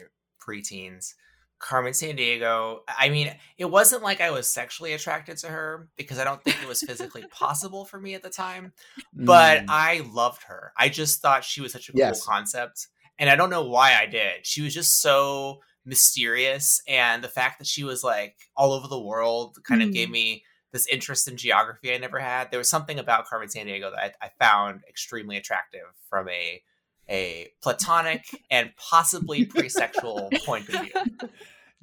preteens. Carmen Sandiego, I mean, it wasn't like I was sexually attracted to her because I don't think it was physically possible for me at the time, but I loved her. I just thought she was such a cool concept, and I don't know why I did. She was just so mysterious, and the fact that she was like all over the world kind of gave me this interest in geography I never had. There was something about Carmen Sandiego that I found extremely attractive from a platonic and possibly pre-sexual point of view.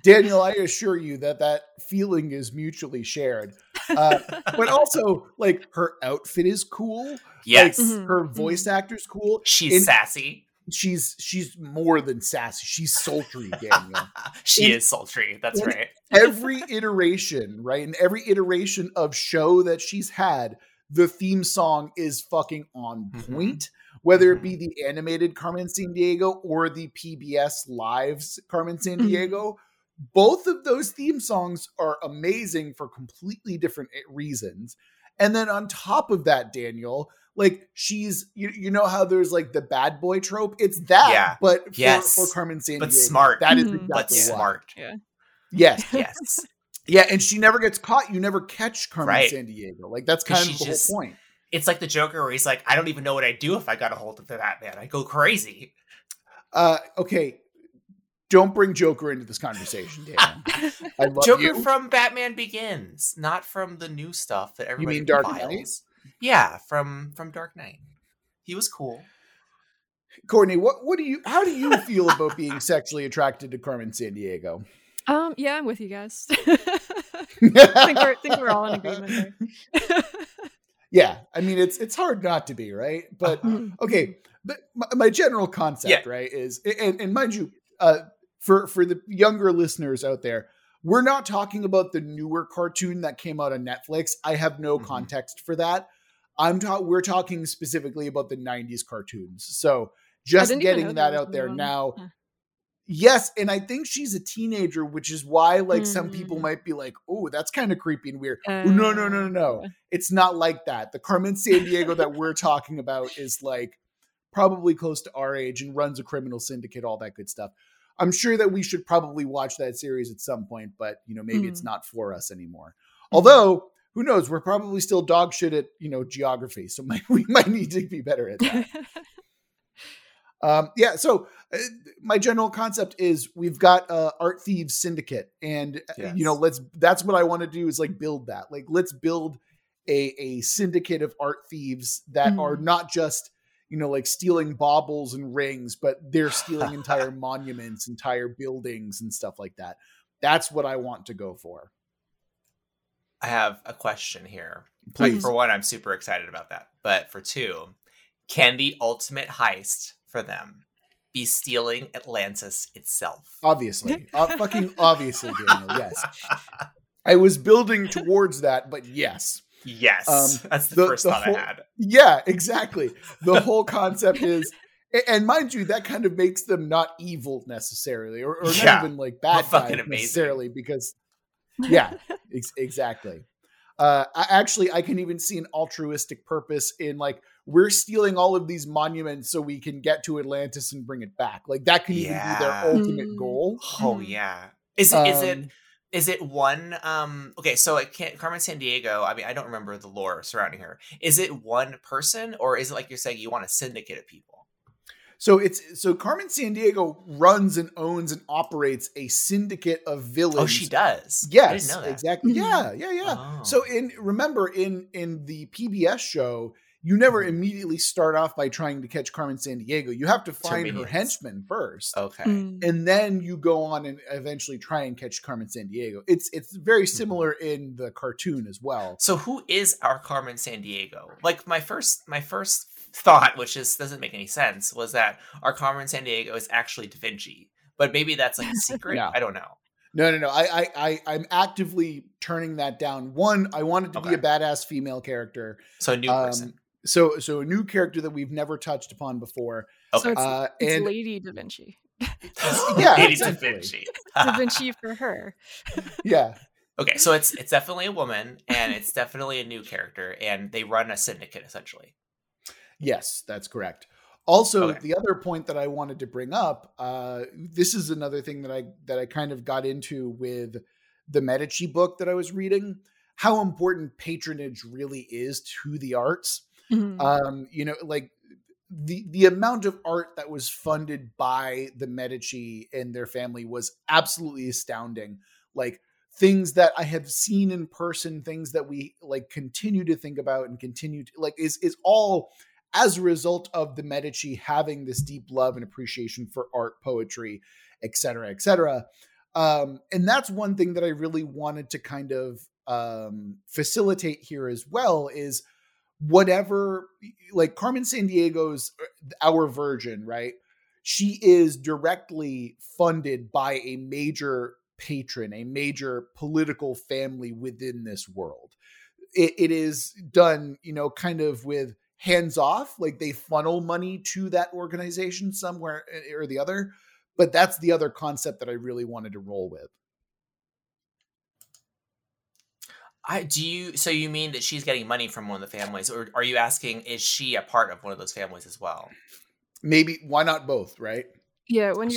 Daniel, I assure you that feeling is mutually shared. But also, like, her outfit is cool. Yes. Like, her voice actor's cool. She's sassy. She's more than sassy. She's sultry, Daniel. She is sultry. That's right. Every iteration, right? And every iteration of show that she's had, the theme song is fucking on point. Whether it be the animated Carmen Sandiego or the PBS Live's Carmen Sandiego, both of those theme songs are amazing for completely different reasons. And then on top of that, Daniel, like she's, you know how there's like the bad boy trope? It's that, but for Carmen Sandiego. But smart. That is exactly but smart. Yeah. Yes. Yeah, and she never gets caught. You never catch Carmen Sandiego. Like that's kind of the whole point. It's like the Joker where he's like, I don't even know what I'd do if I got a hold of that man. I'd go crazy. Okay. Don't bring Joker into this conversation, Daniel. I love Joker you. From Batman Begins, not from the new stuff that everybody You mean Dark Knight? Yeah, from Dark Knight. He was cool. Courtney, how do you feel about being sexually attracted to Carmen Sandiego? Yeah, I'm with you guys. I think we're all in agreement there. Yeah, I mean it's hard not to be, right? But okay, but my general concept, right, is and mind you, for the younger listeners out there, we're not talking about the newer cartoon that came out on Netflix. I have no context for that. We're talking specifically about the 90s cartoons. So just getting that out there now. Yeah. Yes, and I think she's a teenager, which is why, like, some people might be like, oh, that's kind of creepy and weird. No. It's not like that. The Carmen Sandiego that we're talking about is, like, probably close to our age and runs a criminal syndicate, all that good stuff. I'm sure that we should probably watch that series at some point, but, you know, maybe it's not for us anymore. Although, who knows? We're probably still dog shit at, you know, geography, so we might need to be better at that. So my general concept is we've got Art Thieves Syndicate, and you know, that's what I want to do is like build that. Like, let's build a syndicate of art thieves that are not just, you know, like stealing baubles and rings, but they're stealing entire monuments, entire buildings and stuff like that. That's what I want to go for. I have a question here. Please. Like, for one, I'm super excited about that, but for two, can the ultimate heist for them be stealing Atlantis itself? Obviously. Fucking obviously, Daniel, yes. I was building towards that, but yes. Yes. That's the first thought I had. Yeah, exactly. The whole concept is, and mind you, that kind of makes them not evil necessarily, or not even like bad guys necessarily, because yeah, exactly. I can even see an altruistic purpose in like, we're stealing all of these monuments so we can get to Atlantis and bring it back. Like that could even be their ultimate goal. Oh yeah. Is it one? Okay. So Carmen Sandiego, I mean, I don't remember the lore surrounding her. Is it one person, or is it like you're saying you want a syndicate of people? So Carmen Sandiego runs and owns and operates a syndicate of villains. Oh, she does. Yes, I didn't know that. Exactly. Yeah. Oh. So remember in the PBS show, you never immediately start off by trying to catch Carmen Sandiego. You have to find her henchmen first. Okay. And then you go on and eventually try and catch Carmen Sandiego. It's very similar in the cartoon as well. So who is our Carmen Sandiego? Like my first thought, which is doesn't make any sense, was that our Carmen Sandiego is actually Da Vinci. But maybe that's like a secret. No. I don't know. No. I'm actively turning that down. One, I wanted to be a badass female character. So a new person. So a new character that we've never touched upon before. Okay. So it's Lady Da Vinci. Yeah, Lady Da Vinci. Da Vinci for her. Yeah. Okay, so it's definitely a woman, and it's definitely a new character, and they run a syndicate essentially. Yes, that's correct. Also, the other point that I wanted to bring up, this is another thing that I kind of got into with the Medici book that I was reading. How important patronage really is to the arts. You know, like the amount of art that was funded by the Medici and their family was absolutely astounding. Like, things that I have seen in person, things that we like continue to think about and continue to like, is all as a result of the Medici having this deep love and appreciation for art, poetry, et cetera, et cetera. And that's one thing that I really wanted to kind of facilitate here as well, is whatever, like Carmen Sandiego's Our Virgin, right? She is directly funded by a major patron, a major political family within this world. It is done, you know, kind of with hands off, like they funnel money to that organization somewhere or the other. But that's the other concept that I really wanted to roll with. So you mean that she's getting money from one of the families, or are you asking, is she a part of one of those families as well? Maybe, why not both, right? Yeah, when you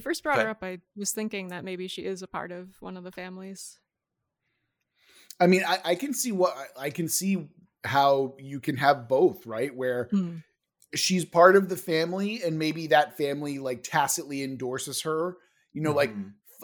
first brought her up, I was thinking that maybe she is a part of one of the families. I mean, I can see how you can have both, right? Where she's part of the family, and maybe that family like tacitly endorses her, you know,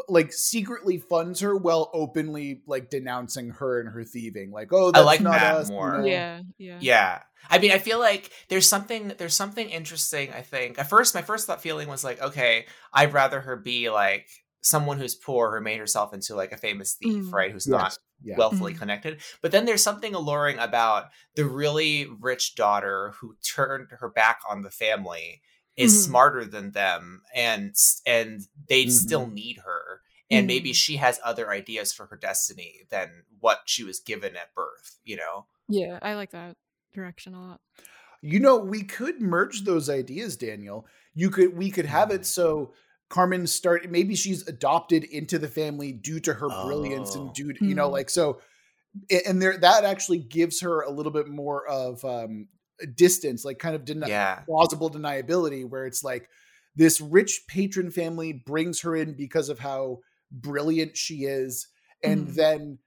like secretly funds her while openly like denouncing her and her thieving. Like, oh, that's I like not that us, more. You know? Yeah. I mean, I feel like there's something interesting. I think at first, my first thought feeling was like, okay, I'd rather her be like someone who's poor who made herself into like a famous thief, right? Who's not wealthily connected. But then there's something alluring about the really rich daughter who turned her back on the family is smarter than them, and they still need her. And maybe she has other ideas for her destiny than what she was given at birth, you know? Yeah, I like that direction a lot. You know, we could merge those ideas, Daniel. We could have it so Carmen maybe she's adopted into the family due to her brilliance and due to, you know, like, so, and there, that actually gives her a little bit more of distance, like kind of plausible deniability, where it's like this rich patron family brings her in because of how brilliant she is. And then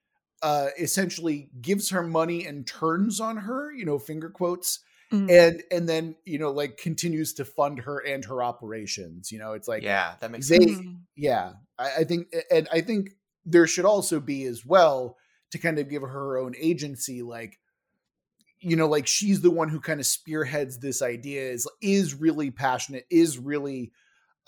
essentially gives her money and turns on her, you know, finger quotes. And then, you know, like continues to fund her and her operations, you know, it's like, yeah, that makes sense. Yeah. I think there should also be as well to kind of give her her own agency. Like, you know, like she's the one who kind of spearheads this idea, is really passionate, is really,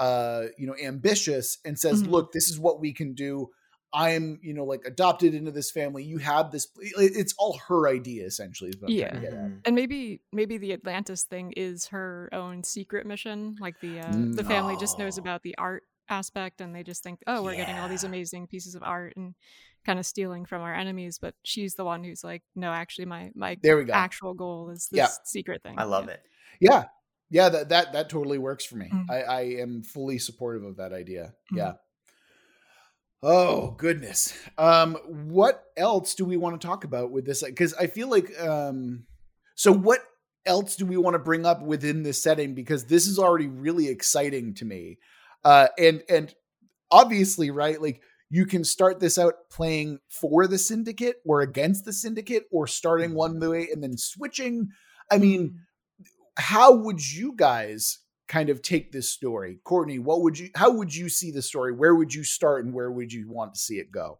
you know, ambitious, and says, look, this is what we can do. I'm, you know, like adopted into this family. You have this. It's all her idea, essentially. Is what I'm trying to get at. And maybe the Atlantis thing is her own secret mission. Like the family just knows about the art aspect, and they just think, oh, we're getting all these amazing pieces of art and kind of stealing from our enemies. But she's the one who's like, no, actually, my actual goal is this secret thing. I love it. Yeah. That totally works for me. I am fully supportive of that idea. Yeah. Oh, goodness. What else do we want to talk about with this? Because I feel like, so what else do we want to bring up within this setting? Because this is already really exciting to me. And obviously, right, like you can start this out playing for the Syndicate or against the Syndicate, or starting one way and then switching. I mean, how would you guys kind of take this story? Courtney, how would you see the story? Where would you start and where would you want to see it go?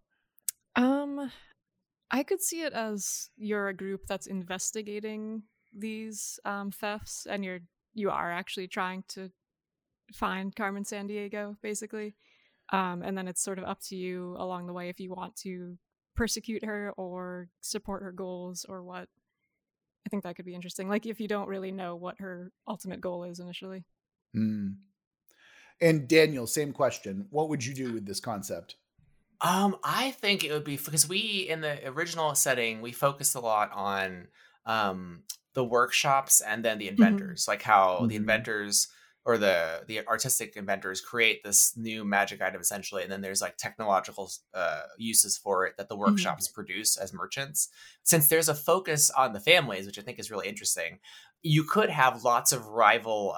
I could see it as you're a group that's investigating these thefts, and you are actually trying to find Carmen Sandiego, basically. And then it's sort of up to you along the way if you want to persecute her or support her goals or what. I think that could be interesting. Like if you don't really know what her ultimate goal is initially. And Daniel, same question. What would you do with this concept? I think it would be, because we, in the original setting, we focused a lot on the workshops and then the inventors, like how the inventors or the artistic inventors create this new magic item essentially. And then there's like technological uses for it that the workshops produce as merchants. Since there's a focus on the families, which I think is really interesting, you could have lots of rival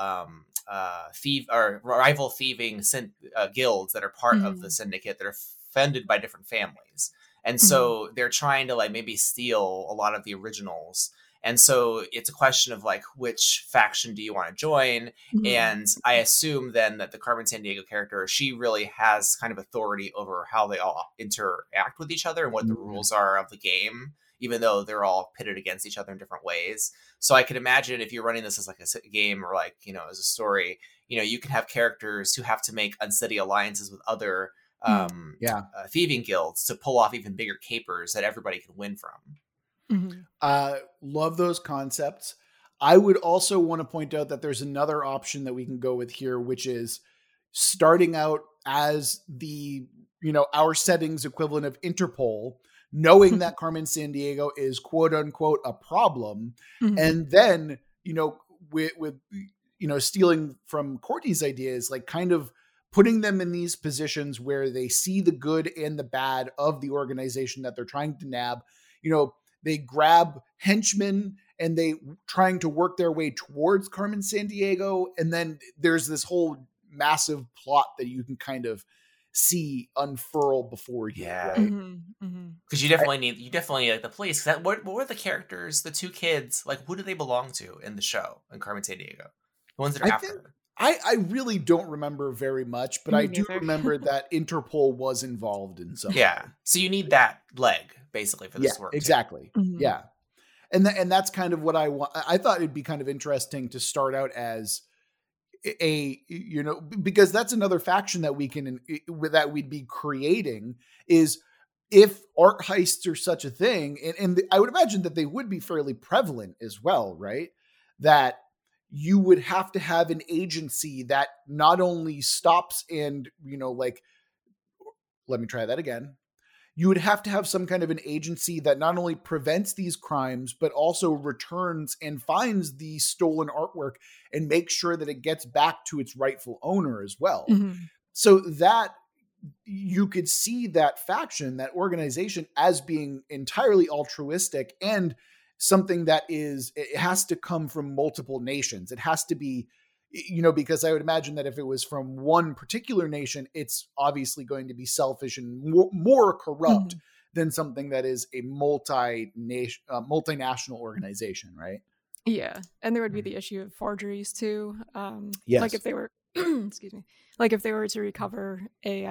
thieving guilds that are part of the Syndicate that are funded by different families. And so they're trying to like maybe steal a lot of the originals And so it's a question of like, which faction do you want to join? Mm-hmm. And I assume then that the Carmen Sandiego character, she really has kind of authority over how they all interact with each other and what mm-hmm. the rules are of the game, even though they're all pitted against each other in different ways. So I could imagine if you're running this as like a game or like, you know, as a story, you know, you can have characters who have to make unsteady alliances with other thieving guilds to pull off even bigger capers that everybody can win from. Mm-hmm. Love those concepts. I would also want to point out that there's another option that we can go with here, which is starting out as the, you know, our settings equivalent of Interpol, knowing that Carmen Sandiego is quote unquote a problem. Mm-hmm. And then, you know, with, you know, stealing from Courtney's ideas, like kind of putting them in these positions where they see the good and the bad of the organization that they're trying to nab. You know, they grab henchmen and they trying to work their way towards Carmen Sandiego. And then there's this whole massive plot that you can kind of see unfurl before you. Yeah. Right? Mm-hmm, mm-hmm. Cause you definitely need like the police. That what were the characters, the two kids, like who do they belong to in the show in Carmen Sandiego? The ones that are after her. I really don't remember very much, but I do remember that Interpol was involved in something. Yeah. So you need that leg basically for this work. Exactly. Mm-hmm. Yeah. And that's kind of what I want. I thought it'd be kind of interesting to start out as a, you know, because that's another faction that we can, that we'd be creating is if art heists are such a thing. And I would imagine that they would be fairly prevalent as well, right? That you would have to have an agency that not only stops and, you know, like, let me try that again. You would have to have some kind of an agency that not only prevents these crimes, but also returns and finds the stolen artwork and makes sure that it gets back to its rightful owner as well. Mm-hmm. So that you could see that faction, that organization as being entirely altruistic and something that is, it has to come from multiple nations. It has to be, you know, because I would imagine that if it was from one particular nation, it's obviously going to be selfish and more corrupt mm-hmm. than something that is a multinational organization, right? Yeah. And there would be the issue of forgeries too. Yes. Like if they were, excuse me, like if they were to recover a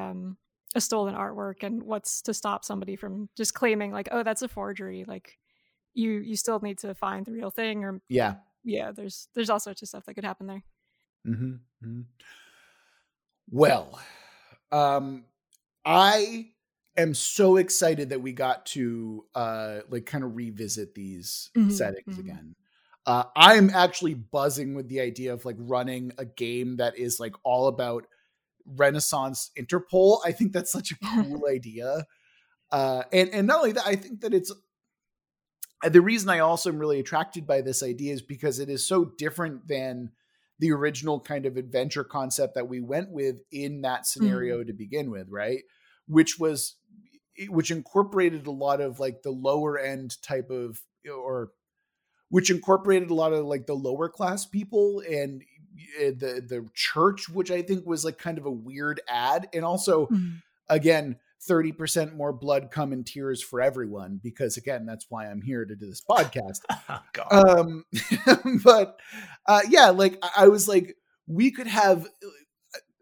stolen artwork, and what's to stop somebody from just claiming like, oh, that's a forgery. Like, You still need to find the real thing, or yeah. There's all sorts of stuff that could happen there. Mm-hmm. Mm-hmm. Well, I am so excited that we got to like kind of revisit these mm-hmm. settings mm-hmm. again. I'm actually buzzing with the idea of like running a game that is like all about Renaissance Interpol. I think that's such a cool idea, and not only that, I think that it's. The reason I also am really attracted by this idea is because it is so different than the original kind of adventure concept that we went with in that scenario mm-hmm. to begin with, right? Which incorporated a lot of like the lower end type of, or which incorporated a lot of like the lower class people and the church, which I think was like kind of a weird ad. And also mm-hmm. again, 30% more blood, cum, and tears for everyone, because again, that's why I'm here to do this podcast. Oh, God. Yeah, like I was like, we could have,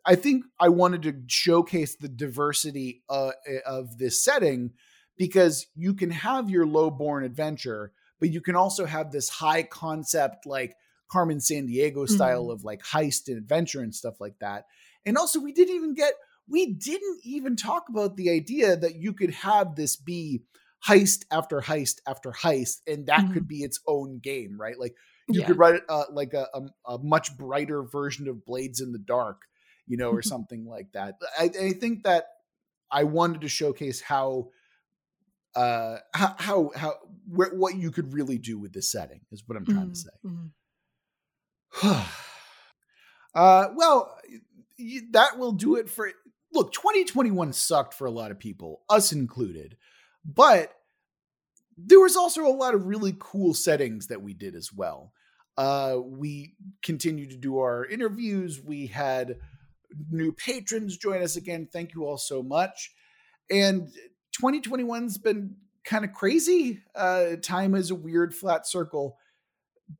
I think I wanted to showcase the diversity of this setting, because you can have your lowborn adventure, but you can also have this high concept, like Carmen Sandiego style mm-hmm. of like heist and adventure and stuff like that. And also we didn't even get, talk about the idea that you could have this be heist after heist after heist, and that mm-hmm. could be its own game, right? Like you could write like a much brighter version of Blades in the Dark, you know, or something like that. I think that I wanted to showcase how what you could really do with this setting is what I'm trying mm-hmm. to say. Mm-hmm. Well, that will do it for. Look, 2021 sucked for a lot of people, us included, but there was also a lot of really cool settings that we did as well. We continued to do our interviews. We had new patrons join us again. Thank you all so much. And 2021's been kind of crazy. Time is a weird flat circle,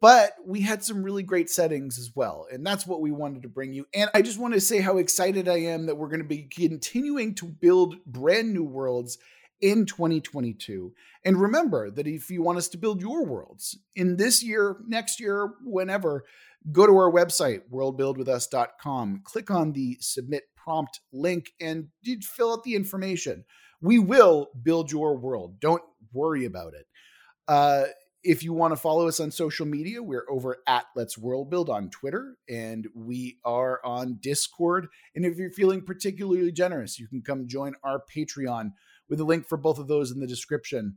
but we had some really great settings as well. And that's what we wanted to bring you. And I just want to say how excited I am that we're going to be continuing to build brand new worlds in 2022. And remember that if you want us to build your worlds in this year, next year, whenever, go to our website, worldbuildwithus.com, click on the submit prompt link and fill out the information. We will build your world. Don't worry about it. If you want to follow us on social media, we're over at Let's World Build on Twitter, and we are on Discord. And if you're feeling particularly generous, you can come join our Patreon with a link for both of those in the description.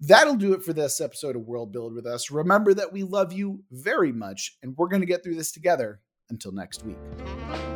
That'll do it for this episode of World Build with Us. Remember that we love you very much, and we're going to get through this together. Until next week.